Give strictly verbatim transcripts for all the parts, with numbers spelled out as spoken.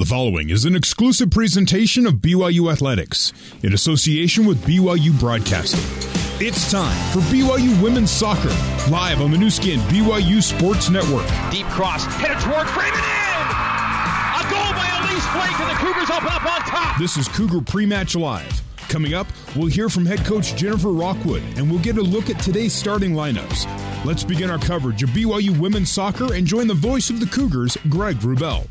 The following is an exclusive presentation of B Y U Athletics in association with B Y U Broadcasting. It's time for B Y U Women's Soccer, live on the new skin B Y U Sports Network. Deep cross, headed toward Freeman, in! A goal by Elise Flake, and the Cougars open up on top! This is Cougar Pre-Match Live. Coming up, we'll hear from head coach Jennifer Rockwood, and we'll get a look at today's starting lineups. Let's begin our coverage of B Y U Women's Soccer and join the voice of the Cougars, Greg Rubel.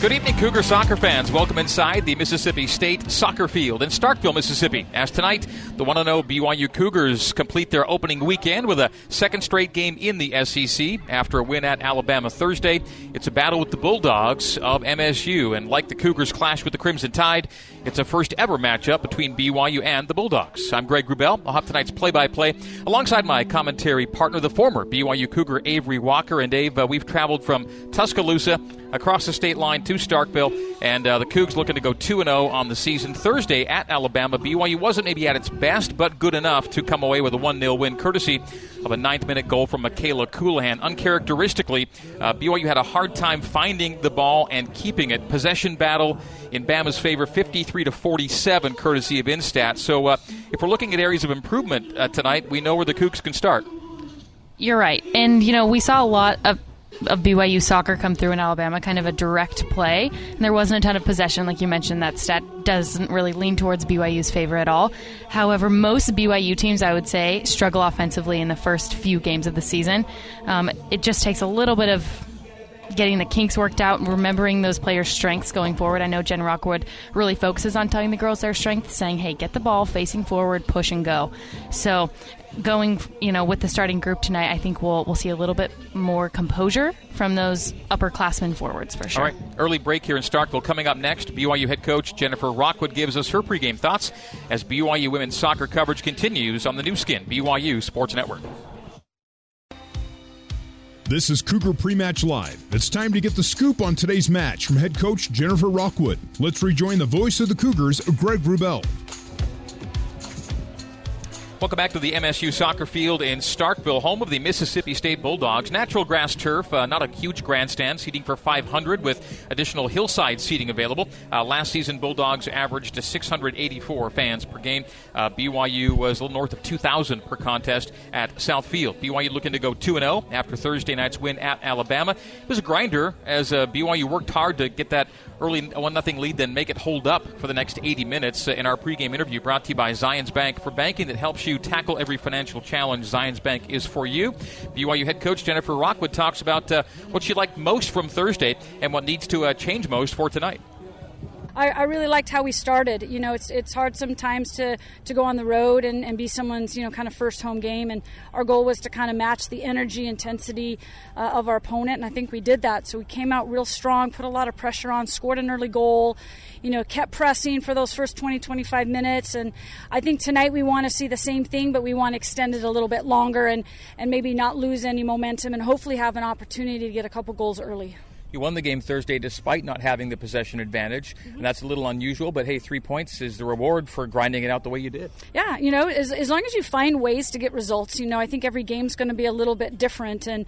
Good evening, Cougar soccer fans. Welcome inside the Mississippi State Soccer Field in Starkville, Mississippi. As tonight, the one and oh B Y U Cougars complete their opening weekend with a second straight game in the S E C after a win at Alabama Thursday. It's a battle with the Bulldogs of M S U, and like the Cougars' clash with the Crimson Tide, it's a first-ever matchup between B Y U and the Bulldogs. I'm Greg Rubel. I'll have tonight's play-by-play alongside my commentary partner, the former B Y U Cougar Avery Walker. And Dave, uh, we've traveled from Tuscaloosa across the state line to Starkville, and uh, the Cougs looking to go two and oh on the season. Thursday at Alabama, B Y U wasn't maybe at its best, but good enough to come away with a one nil win, courtesy of a ninth-minute goal from Mikayla Coulahan. Uncharacteristically, uh, B Y U had a hard time finding the ball and keeping it. Possession battle in Bama's favor, fifty-three to forty-seven, courtesy of Instat. So uh, if we're looking at areas of improvement uh, tonight, we know where the Cougs can start. You're right. And, you know, we saw a lot of of B Y U soccer come through in Alabama, kind of a direct play, and there wasn't a ton of possession. Like you mentioned, that stat doesn't really lean towards B Y U's favor at all. However, most B Y U teams, I would say, struggle offensively in the first few games of the season. Um, it just takes a little bit of getting the kinks worked out and remembering those players' strengths going forward. I know Jen Rockwood really focuses on telling the girls their strengths, saying, hey, get the ball, facing forward, push and go. So going, you know, with the starting group tonight, I think we'll we'll see a little bit more composure from those upperclassmen forwards for sure. All right, early break here in Starkville. Coming up next, B Y U head coach Jennifer Rockwood gives us her pregame thoughts as B Y U women's soccer coverage continues on the new skin, B Y U Sports Network. This is Cougar Pre-Match Live. It's time to get the scoop on today's match from head coach Jennifer Rockwood. Let's rejoin the voice of the Cougars, Greg Rubel. Welcome back to the M S U soccer field in Starkville, home of the Mississippi State Bulldogs. Natural grass turf, uh, not a huge grandstand, seating for five hundred with additional hillside seating available. Uh, last season, Bulldogs averaged six hundred eighty-four fans per game. Uh, B Y U was a little north of two thousand per contest at Southfield. B Y U looking to go two and oh after Thursday night's win at Alabama. It was a grinder as uh, B Y U worked hard to get that early one nothing lead, then make it hold up for the next eighty minutes. In our pregame interview brought to you by Zions Bank, for banking that helps you tackle every financial challenge, Zions Bank is for you. B Y U head coach Jennifer Rockwood talks about uh, what she liked most from Thursday and what needs to uh, change most for tonight. I, I really liked how we started. You know, it's it's hard sometimes to, to go on the road and, and be someone's, you know, kind of first home game. And our goal was to kind of match the energy, intensity uh, of our opponent. And I think we did that. So we came out real strong, put a lot of pressure on, scored an early goal, you know, kept pressing for those first twenty, twenty-five minutes. And I think tonight we want to see the same thing, but we want to extend it a little bit longer and, and maybe not lose any momentum and hopefully have an opportunity to get a couple goals early. You won the game Thursday despite not having the possession advantage, mm-hmm. and that's a little unusual, but hey, three points is the reward for grinding it out the way you did. Yeah, you know, as, as long as you find ways to get results, you know, I think every game's going to be a little bit different, and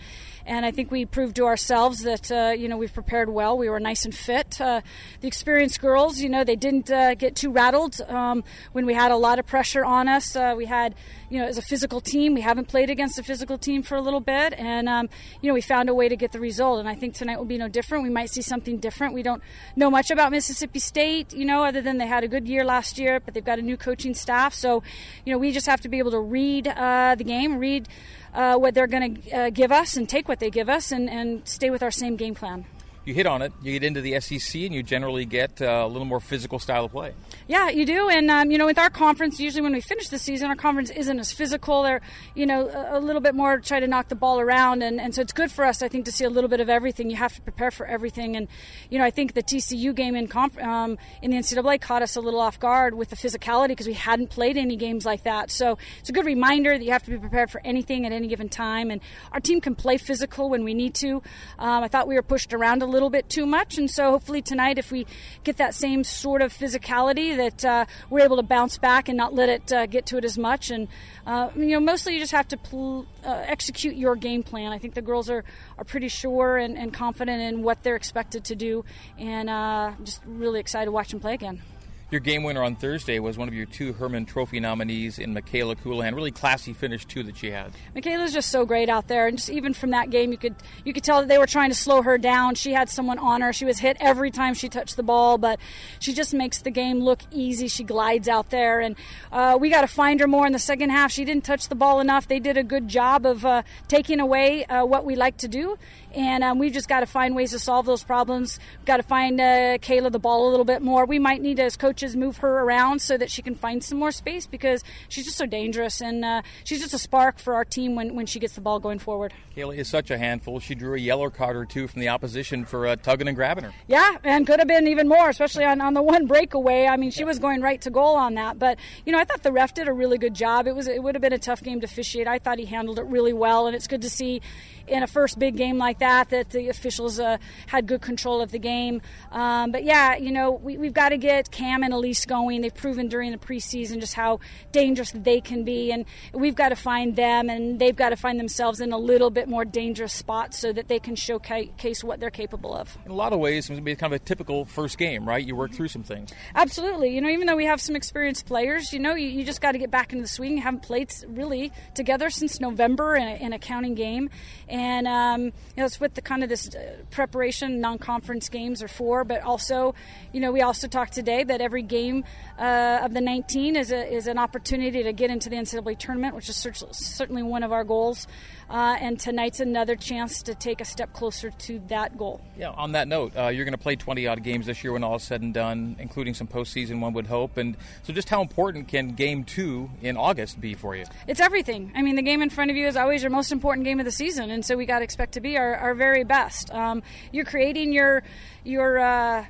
and I think we proved to ourselves that, uh, you know, we've prepared well. We were nice and fit. Uh, the experienced girls, you know, they didn't uh, get too rattled um, when we had a lot of pressure on us. Uh, we had, you know, as a physical team, we haven't played against a physical team for a little bit, and, um, you know, we found a way to get the result, and I think tonight will be no different. We might see something different. We don't know much about Mississippi State, you know, other than they had a good year last year, but they've got a new coaching staff. So, you know, we just have to be able to read uh, the game, read uh, what they're going to uh, give us and take what they give us and, and stay with our same game plan. You hit on it. You get into the S E C, and you generally get uh, a little more physical style of play. Yeah, you do. And, um, you know, with our conference, usually when we finish the season, our conference isn't as physical. They're, you know, a little bit more try to knock the ball around. And, and so it's good for us, I think, to see a little bit of everything. You have to prepare for everything. And, you know, I think the T C U game in, comp- um, in the N C double A caught us a little off guard with the physicality because we hadn't played any games like that. So it's a good reminder that you have to be prepared for anything at any given time. And our team can play physical when we need to. Um, I thought we were pushed around a little bit too much. And so hopefully tonight, if we get that same sort of physicality, that uh, we're able to bounce back and not let it uh, get to it as much. And, uh, you know, mostly you just have to pl- uh, execute your game plan. I think the girls are, are pretty sure and, and confident in what they're expected to do. And uh, just really excited to watch them play again. Your game winner on Thursday was one of your two Herman Trophy nominees in Mikayla Coulahan. Really classy finish, too, that she had. Mikayla's just so great out there. And just even from that game, you could you could tell that they were trying to slow her down. She had someone on her. She was hit every time she touched the ball, but she just makes the game look easy. She glides out there. And uh, we got to find her more in the second half. She didn't touch the ball enough. They did a good job of uh, taking away uh, what we like to do. And um, we've just got to find ways to solve those problems. We've got to find uh, Kayla the ball a little bit more. We might need to, as coach, move her around so that she can find some more space, because she's just so dangerous, and uh, she's just a spark for our team when, when she gets the ball going forward. Kayla is such a handful. She drew a yellow card or two from the opposition for uh, tugging and grabbing her. Yeah, and could have been even more, especially on, on the one breakaway. I mean, she was going right to goal on that, but you know, I thought the ref did a really good job. It was it would have been a tough game to officiate. I thought he handled it really well, and it's good to see in a first big game like that that the officials uh, had good control of the game. Um, but yeah, you know, we, we've got to get Cam and Elise going. They've proven during the preseason just how dangerous they can be, and we've got to find them, and they've got to find themselves in a little bit more dangerous spots so that they can showcase what they're capable of. In a lot of ways, it's going to be kind of a typical first game, right? You work through some things. Absolutely. You know, even though we have some experienced players, you know, you, you just got to get back into the swing. You haven't played really together since November in a, in a counting game, and um, you know, it's with the kind of this preparation non-conference games are for, but also, you know, we also talked today that every game uh, of the nineteen is a, is an opportunity to get into the N C double A tournament, which is certainly one of our goals. Uh, and tonight's another chance to take a step closer to that goal. Yeah, on that note, uh, you're going to play twenty-odd games this year when all is said and done, including some postseason, one would hope. And so just how important can Game two in August be for you? It's everything. I mean, the game in front of you is always your most important game of the season, and so we got to expect to be our, our very best. Um, you're creating your... your uh,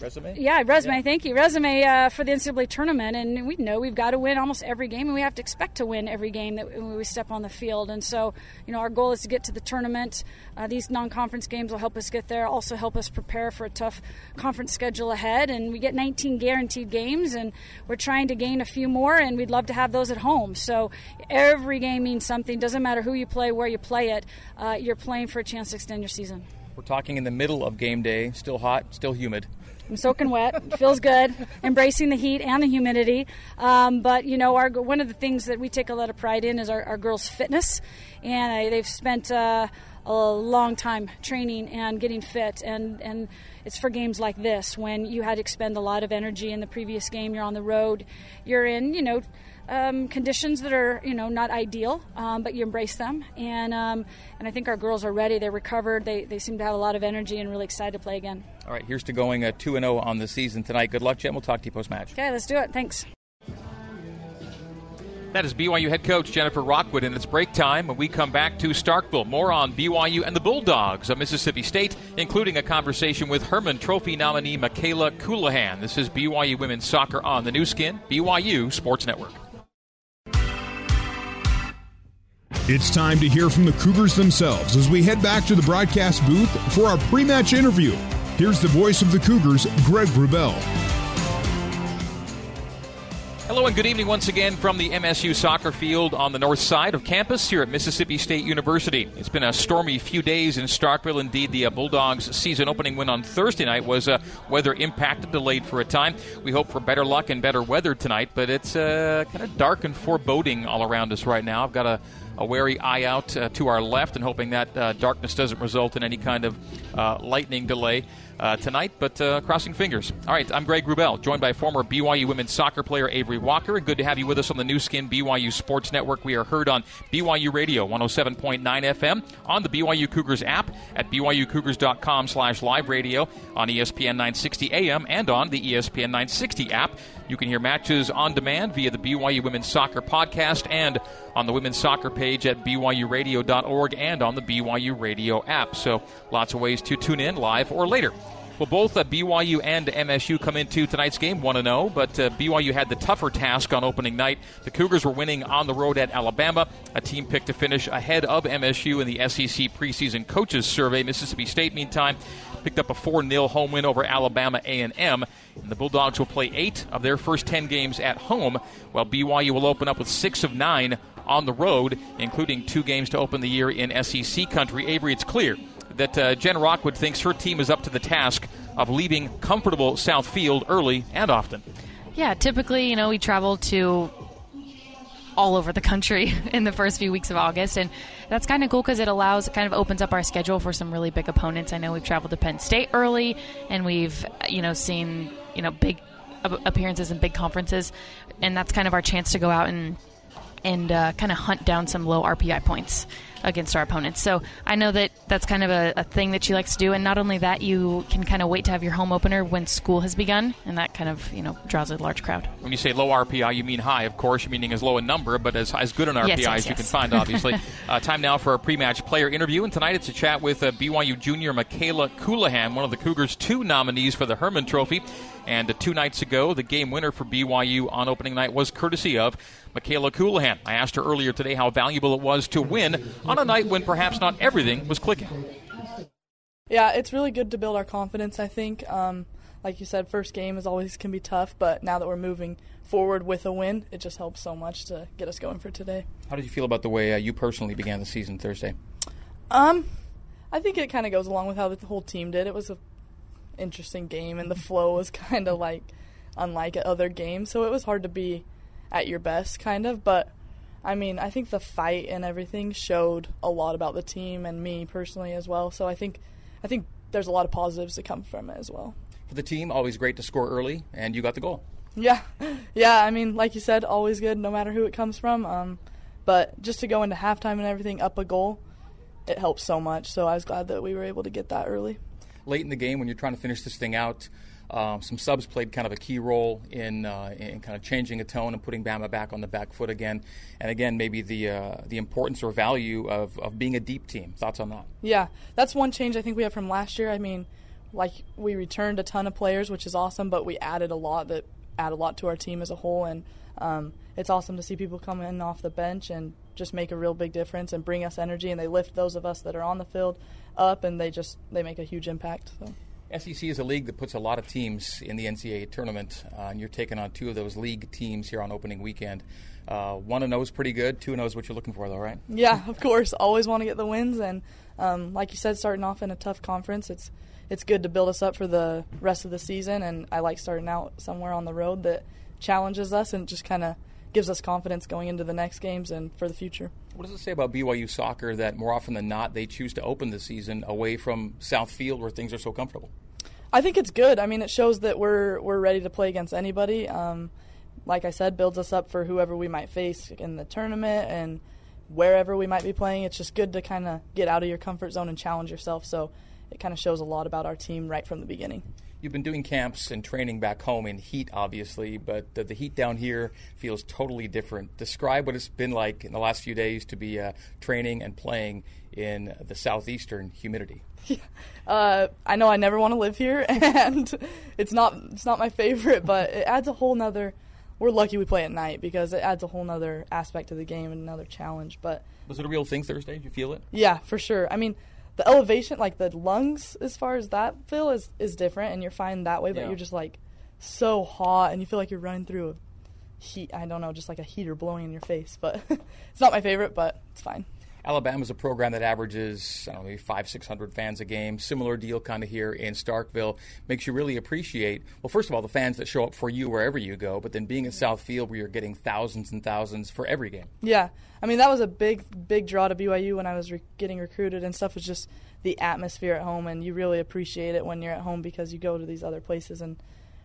Resume? Yeah, resume, yeah. Thank you. Resume uh, for the N C double A tournament, and we know we've got to win almost every game, and we have to expect to win every game that we step on the field. And so, you know, our goal is to get to the tournament. Uh, these non-conference games will help us get there, also help us prepare for a tough conference schedule ahead. And we get nineteen guaranteed games, and we're trying to gain a few more, and we'd love to have those at home. So every game means something. Doesn't matter who you play, where you play it, uh, you're playing for a chance to extend your season. We're talking in the middle of game day, still hot, still humid. I'm soaking wet. It feels good. Embracing the heat and the humidity. Um, but, you know, our one of the things that we take a lot of pride in is our, our girls' fitness. And I, they've spent uh, a long time training and getting fit. And, and it's for games like this when you had to expend a lot of energy in the previous game. You're on the road. You're in, you know, um, conditions that are, you know, not ideal, um, but you embrace them. And um, and I think our girls are ready. They're recovered. They, they seem to have a lot of energy and really excited to play again. All right, here's to going two and oh on the season tonight. Good luck, Jen. We'll talk to you post-match. Okay, let's do it. Thanks. That is B Y U head coach Jennifer Rockwood, and it's break time when we come back to Starkville. More on B Y U and the Bulldogs of Mississippi State, including a conversation with Herman Trophy nominee Mikayla Coulahan. This is B Y U Women's Soccer on the new skin, B Y U Sports Network. It's time to hear from the Cougars themselves as we head back to the broadcast booth for our pre-match interview. Here's the voice of the Cougars, Greg Rubel. Hello and good evening once again from the M S U soccer field on the north side of campus here at Mississippi State University. It's been a stormy few days in Starkville. Indeed, the uh, Bulldogs' season-opening win on Thursday night was uh, weather-impacted, delayed for a time. We hope for better luck and better weather tonight, but it's uh, kind of dark and foreboding all around us right now. I've got a A wary eye out uh, to our left and hoping that uh, darkness doesn't result in any kind of uh, lightning delay uh, tonight, but uh, crossing fingers. All right, I'm Greg Rubel, joined by former B Y U women's soccer player Avery Walker. Good to have you with us on the new skin B Y U Sports Network. We are heard on B Y U Radio one oh seven point nine F M, on the B Y U Cougars app at byucougars.com slash live radio, on E S P N nine sixty A M, and on the E S P N nine sixty app. You can hear matches on demand via the B Y U Women's Soccer podcast and on the Women's Soccer page at b y u radio dot org and on the B Y U Radio app. So lots of ways to tune in live or later. Well, both uh, B Y U and M S U come into tonight's game one and oh, but uh, B Y U had the tougher task on opening night. The Cougars were winning on the road at Alabama, a team picked to finish ahead of M S U in the S E C preseason coaches survey. Mississippi State, meantime, picked up a four nothing home win over Alabama A and M, and the Bulldogs will play eight of their first ten games at home, while B Y U will open up with six of nine on the road, including two games to open the year in S E C country. Avery, it's clear that uh, Jen Rockwood thinks her team is up to the task of leaving comfortable Southfield early and often. Yeah, typically, you know, we travel to all over the country in the first few weeks of August, and that's kind of cool because it allows, it kind of opens up our schedule for some really big opponents. I know we've traveled to Penn State early, and we've, you know, seen, you know, big appearances in big conferences, and that's kind of our chance to go out and and uh, kind of hunt down some low R P I points against our opponents. So I know that that's kind of a, a thing that she likes to do, and not only that, you can kind of wait to have your home opener when school has begun, and that kind of, you know, draws a large crowd. When you say low R P I, you mean high, of course, meaning as low a number, but as, as good an R P I yes, yes, as yes. you can find, obviously. uh, time now for our pre-match player interview, and tonight it's a chat with uh, B Y U junior Mikayla Coulahan, one of the Cougars' two nominees for the Herman Trophy, and uh, two nights ago, the game winner for B Y U on opening night was courtesy of Mikayla Coulahan. I asked her earlier today how valuable it was to win on a night when perhaps not everything was clicking. Yeah, it's really good to build our confidence, I think. Um, like you said, first game is always can be tough, but now that we're moving forward with a win, it just helps so much to get us going for today. How did you feel about the way uh, you personally began the season Thursday? Um, I think it kind of goes along with how the whole team did. It was an interesting game, and the flow was kind of like unlike other games, so it was hard to be at your best, kind of, but I mean, I think the fight and everything showed a lot about the team and me personally as well, so I think I think there's a lot of positives that come from it as well. For the team, always great to score early, and you got the goal. Yeah, yeah, I mean, like you said, always good no matter who it comes from, um, but just to go into halftime and everything up a goal, it helps so much, so I was glad that we were able to get that early. Late in the game, when you're trying to finish this thing out, Um, some subs played kind of a key role in uh, in kind of changing a tone and putting Bama back on the back foot again. And again, maybe the uh, the importance or value of, of being a deep team. Thoughts on that? Yeah, that's one change I think we have from last year. I mean, like we returned a ton of players, which is awesome, but we added a lot that add a lot to our team as a whole. And um, it's awesome to see people come in off the bench and just make a real big difference and bring us energy. And they lift those of us that are on the field up, and they just they make a huge impact. So. S E C is a league that puts a lot of teams in the N C double A tournament, uh, and you're taking on two of those league teams here on opening weekend. Uh, one and oh is pretty good. two and oh is what you're looking for, though, right? Yeah, of course. Always want to get the wins, and um, like you said, starting off in a tough conference, it's it's good to build us up for the rest of the season, and I like starting out somewhere on the road that challenges us and just kind of gives us confidence going into the next games and for the future. What does it say about B Y U soccer that more often than not they choose to open the season away from Southfield where things are so comfortable? I think it's good. I mean, it shows that we're we're ready to play against anybody. Um, like I said, builds us up for whoever we might face in the tournament and wherever we might be playing. It's just good to kind of get out of your comfort zone and challenge yourself. So it kind of shows a lot about our team right from the beginning. You've been doing camps and training back home in heat, obviously, but uh, the heat down here feels totally different. Describe what it's been like in the last few days to be uh, training and playing in the southeastern humidity. Yeah. Uh, I know I never want to live here, and it's not it's not my favorite, but it adds a whole nother. We're lucky we play at night because it adds a whole nother aspect to the game and another challenge. But was it a real thing Thursday? Did you feel it? Yeah, for sure. I mean, the elevation, like the lungs, as far as that feel, is, is different, and you're fine that way, but yeah. You're just, like, so hot, and you feel like you're running through a heat, I don't know, just like a heater blowing in your face. But it's not my favorite, but it's fine. Alabama's a program that averages, I don't know, maybe five hundred, six hundred fans a game. Similar deal kind of here in Starkville. Makes you really appreciate, well, first of all, the fans that show up for you wherever you go, but then being at Southfield where you're getting thousands and thousands for every game. Yeah. I mean, that was a big, big draw to B Y U when I was re- getting recruited and stuff was just the atmosphere at home, and you really appreciate it when you're at home because you go to these other places and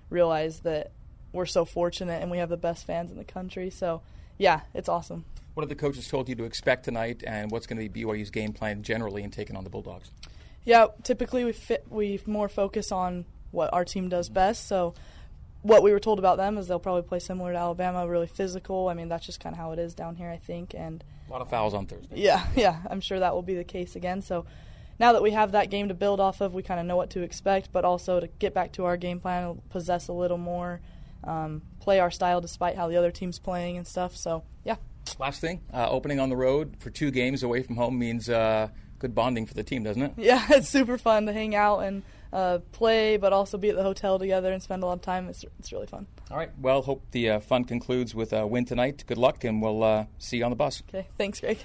realize that we're so fortunate and we have the best fans in the country. So, yeah, it's awesome. What have the coaches told you to expect tonight, and what's going to be B Y U's game plan generally in taking on the Bulldogs? Yeah, typically we fit, we more focus on what our team does best. So what we were told about them is they'll probably play similar to Alabama, really physical. I mean, that's just kind of how it is down here, I think. And a lot of fouls on Thursday. Yeah, yeah, I'm sure that will be the case again. So now that we have that game to build off of, we kind of know what to expect, but also to get back to our game plan, possess a little more, um, play our style despite how the other team's playing and stuff. So, yeah. Last thing, uh, opening on the road for two games away from home means uh, good bonding for the team, doesn't it? Yeah, it's super fun to hang out and uh, play, but also be at the hotel together and spend a lot of time. It's it's really fun. All right. Well, hope the uh, fun concludes with a win tonight. Good luck, and we'll uh, see you on the bus. Okay. Thanks, Greg.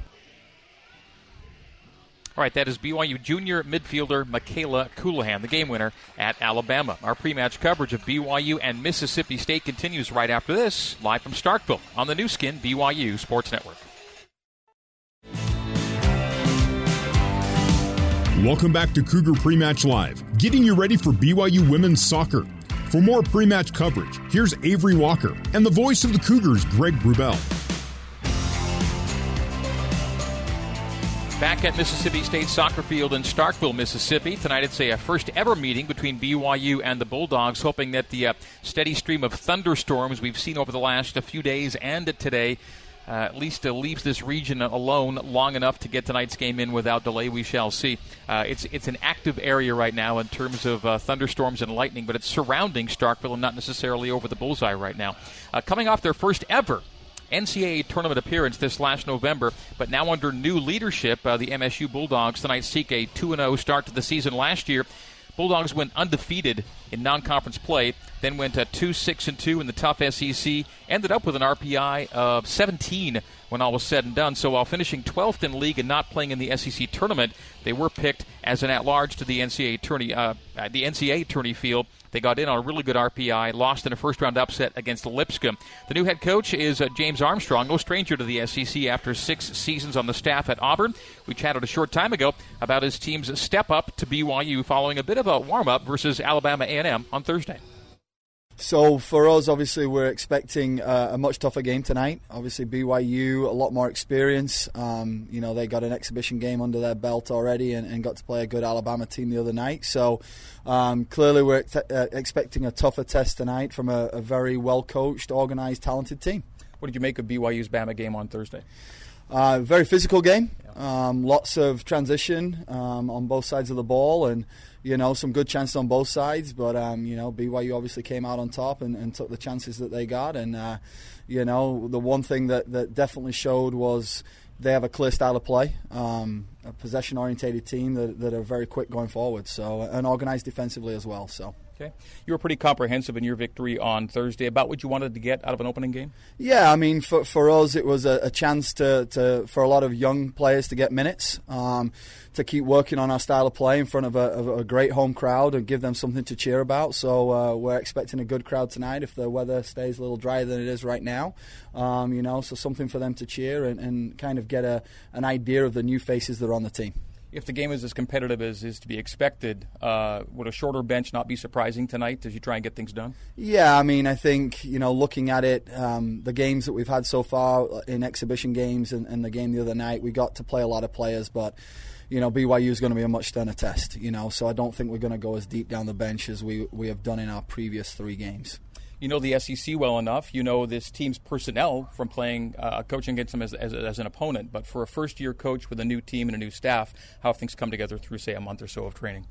All right, that is B Y U junior midfielder Mikayla Coulahan, the game winner at Alabama. Our pre-match coverage of B Y U and Mississippi State continues right after this, live from Starkville on the new skin B Y U Sports Network. Welcome back to Cougar Pre-Match Live, getting you ready for B Y U women's soccer. For more pre-match coverage, here's Avery Walker and the voice of the Cougars, Greg Rubel. Back at Mississippi State Soccer Field in Starkville, Mississippi. Tonight it's a first-ever meeting between B Y U and the Bulldogs, hoping that the uh, steady stream of thunderstorms we've seen over the last few days and today uh, at least uh, leaves this region alone long enough to get tonight's game in without delay. We shall see. Uh, it's it's an active area right now in terms of uh, thunderstorms and lightning, but it's surrounding Starkville and not necessarily over the bullseye right now. Uh, coming off their first-ever N C double A tournament appearance this last November, but now under new leadership, uh, the M S U Bulldogs tonight seek a two and oh start to the season. Last year, Bulldogs went undefeated in non-conference play, then went uh, two six and two in the tough S E C, ended up with an R P I of seventeen when all was said and done. So while finishing twelfth in league and not playing in the S E C tournament, they were picked as an at-large to the N C double A tourney, uh, the N C double A tourney field. They got in on a really good R P I, lost in a first-round upset against Lipscomb. The new head coach is uh, James Armstrong, no stranger to the S E C after six seasons on the staff at Auburn. We chatted a short time ago about his team's step-up to B Y U following a bit of a warm-up versus Alabama A and M on Thursday. So for us, obviously, we're expecting uh, a much tougher game tonight. Obviously, B Y U, a lot more experience. Um, you know, they got an exhibition game under their belt already and, and got to play a good Alabama team the other night. So um, clearly we're ex- uh, expecting a tougher test tonight from a, a very well-coached, organized, talented team. What did you make of B Y U's Bama game on Thursday? Uh, very physical game. Um, lots of transition um, on both sides of the ball and, you know, some good chances on both sides. But, um, you know, B Y U obviously came out on top and, and took the chances that they got. And, uh, you know, the one thing that, that definitely showed was they have a clear style of play, um, a possession-orientated team that, that are very quick going forward. So, and organized defensively as well. So. Okay. You were pretty comprehensive in your victory on Thursday, about what you wanted to get out of an opening game? Yeah, I mean, for for us, it was a, a chance to, to for a lot of young players to get minutes, um, to keep working on our style of play in front of a, of a great home crowd and give them something to cheer about. So uh, we're expecting a good crowd tonight if the weather stays a little drier than it is right now. Um, you know, so something for them to cheer and, and kind of get a an idea of the new faces that are on the team. If the game is as competitive as is to be expected, uh, would a shorter bench not be surprising tonight as you try and get things done? Yeah, I mean, I think, you know, looking at it, um, the games that we've had so far in exhibition games and, and the game the other night, we got to play a lot of players, but, you know, B Y U is going to be a much sterner test, you know, so I don't think we're going to go as deep down the bench as we, we have done in our previous three games. You know the S E C well enough. You know this team's personnel from playing, uh, coaching against them as, as, as an opponent. But for a first-year coach with a new team and a new staff, how have things come together through, say, a month or so of training?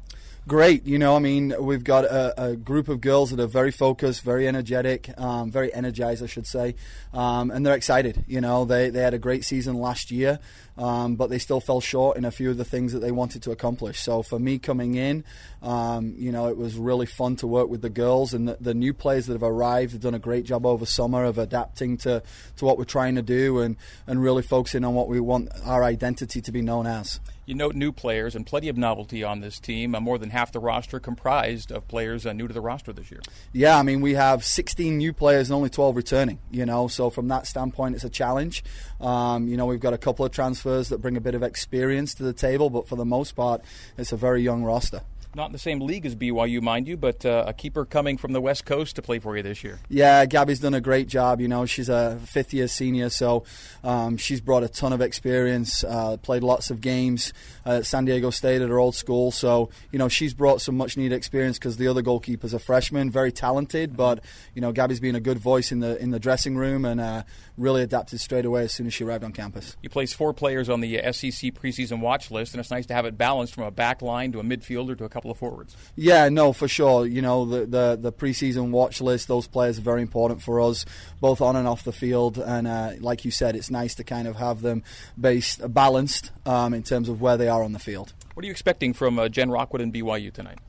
Great. You know, I mean, we've got a, a group of girls that are very focused, very energetic, um, very energized, I should say, um, and they're excited. You know, they, they had a great season last year, um, but they still fell short in a few of the things that they wanted to accomplish. So for me coming in, um, you know, it was really fun to work with the girls and the, the new players that have arrived. They've done a great job over summer of adapting to, to what we're trying to do and, and really focusing on what we want our identity to be known as. You note new players and plenty of novelty on this team. Uh, more than half the roster comprised of players uh, new to the roster this year. Yeah, I mean, we have sixteen new players and only twelve returning, you know, so from that standpoint, it's a challenge. Um, you know, we've got a couple of transfers that bring a bit of experience to the table, but for the most part, it's a very young roster. Not in the same league as B Y U, mind you, but uh, a keeper coming from the West Coast to play for you this year. Yeah, Gabby's done a great job. You know, she's a fifth-year senior, so um, she's brought a ton of experience, uh, played lots of games at San Diego State at her old school. So, you know, she's brought some much-needed experience because the other goalkeeper's a freshman, very talented. But, you know, Gabby's been a good voice in the in the dressing room and uh, really adapted straight away as soon as she arrived on campus. You placed four players on the S E C preseason watch list, and it's nice to have it balanced from a back line to a midfielder to a couple of forwards. Yeah, no, for sure. You know, the, the, the preseason watch list, those players are very important for us, both on and off the field. And uh, like you said, it's nice to kind of have them based, balanced um, in terms of where they are on the field. What are you expecting from uh, Jen Rockwood and B Y U tonight?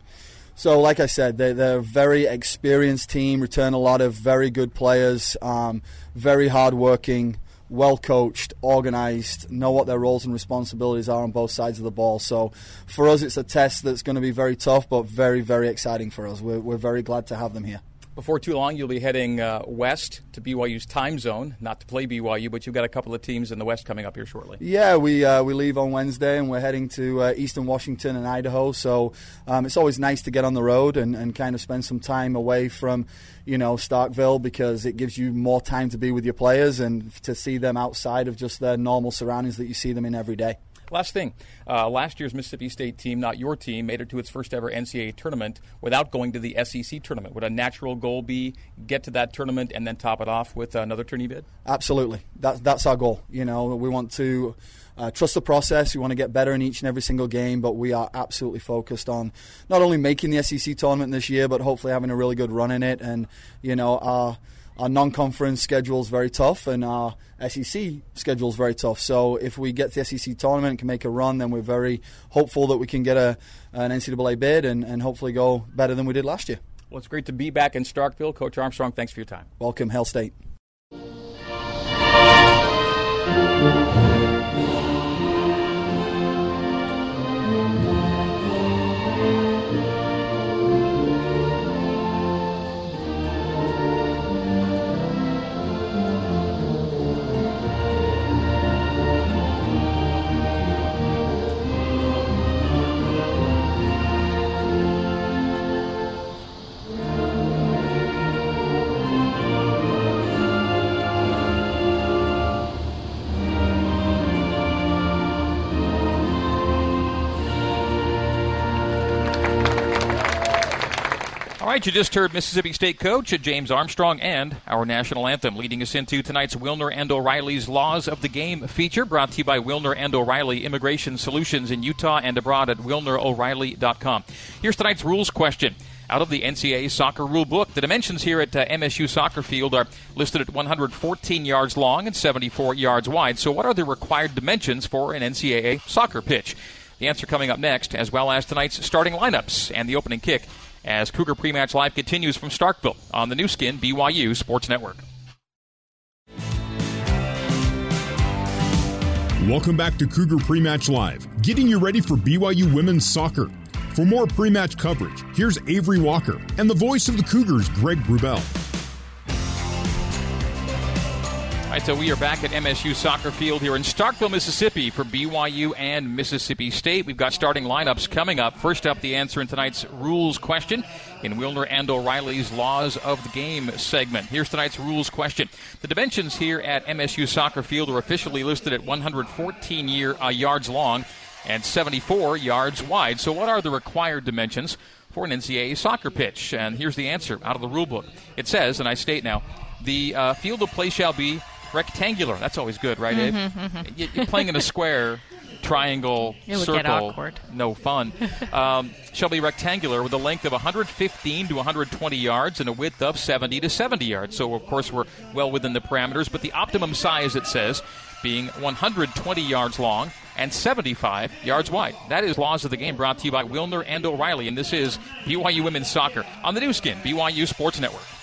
So, like I said, they, they're a very experienced team, return a lot of very good players, um, very hard-working, well-coached, organized, know what their roles and responsibilities are on both sides of the ball. So for us, it's a test that's going to be very tough, but very, very exciting for us. We're, we're very glad to have them here. Before too long, you'll be heading uh, west to B Y U's time zone, not to play B Y U, but you've got a couple of teams in the west coming up here shortly. Yeah, we uh, we leave on Wednesday, and we're heading to uh, Eastern Washington and Idaho, so um, it's always nice to get on the road and, and kind of spend some time away from, you know, Starkville, because it gives you more time to be with your players and to see them outside of just their normal surroundings that you see them in every day. Last thing, uh, last year's Mississippi State team, not your team, made it to its first ever N C double A tournament without going to the S E C tournament. Would a natural goal be get to that tournament and then top it off with another tourney bid? Absolutely. That, that's our goal. You know, we want to uh, trust the process. We want to get better in each and every single game, but we are absolutely focused on not only making the S E C tournament this year, but hopefully having a really good run in it. And, you know, our... Our non-conference schedule is very tough, and our S E C schedule is very tough. So if we get to the S E C tournament and can make a run, then we're very hopeful that we can get a an N C double A bid and, and hopefully go better than we did last year. Well, it's great to be back in Starkville. Coach Armstrong, thanks for your time. Welcome, Hail State. You just heard Mississippi State coach James Armstrong and our national anthem, leading us into tonight's Wilner and O'Reilly's Laws of the Game feature, brought to you by Wilner and O'Reilly Immigration Solutions in Utah and abroad at wilner o'reilly dot com. Here's tonight's rules question. Out of the N C double A soccer rule book, the dimensions here at uh, M S U Soccer Field are listed at one hundred fourteen yards long and seventy-four yards wide. So what are the required dimensions for an N C double A soccer pitch? The answer coming up next, as well as tonight's starting lineups and the opening kick, as Cougar Pre-Match Live continues from Starkville on the new skin, B Y U Sports Network. Welcome back to Cougar Pre-Match Live, getting you ready for B Y U Women's Soccer. For more pre-match coverage, here's Avery Walker and the voice of the Cougars, Greg Rubel. All right, so we are back at M S U Soccer Field here in Starkville, Mississippi for B Y U and Mississippi State. We've got starting lineups coming up. First up, the answer in tonight's rules question in Wilner and O'Reilly's Laws of the Game segment. Here's tonight's rules question. The dimensions here at M S U Soccer Field are officially listed at one hundred fourteen year, uh, yards long and seventy-four yards wide. So what are the required dimensions for an N C double A soccer pitch? And here's the answer out of the rule book. It says, and I state now, the uh, field of play shall be rectangular. That's always good, right, Abe? Mm-hmm, mm-hmm. You're playing in a square, triangle, it would circle. Get awkward. No fun. Um, shall be rectangular with a length of one hundred fifteen to one hundred twenty yards and a width of seventy to seventy yards. So, of course, we're well within the parameters, but the optimum size, it says, being one hundred twenty yards long and seventy-five yards wide. That is Laws of the Game, brought to you by Wilner and O'Reilly, and this is B Y U Women's Soccer on the new skin, B Y U Sports Network.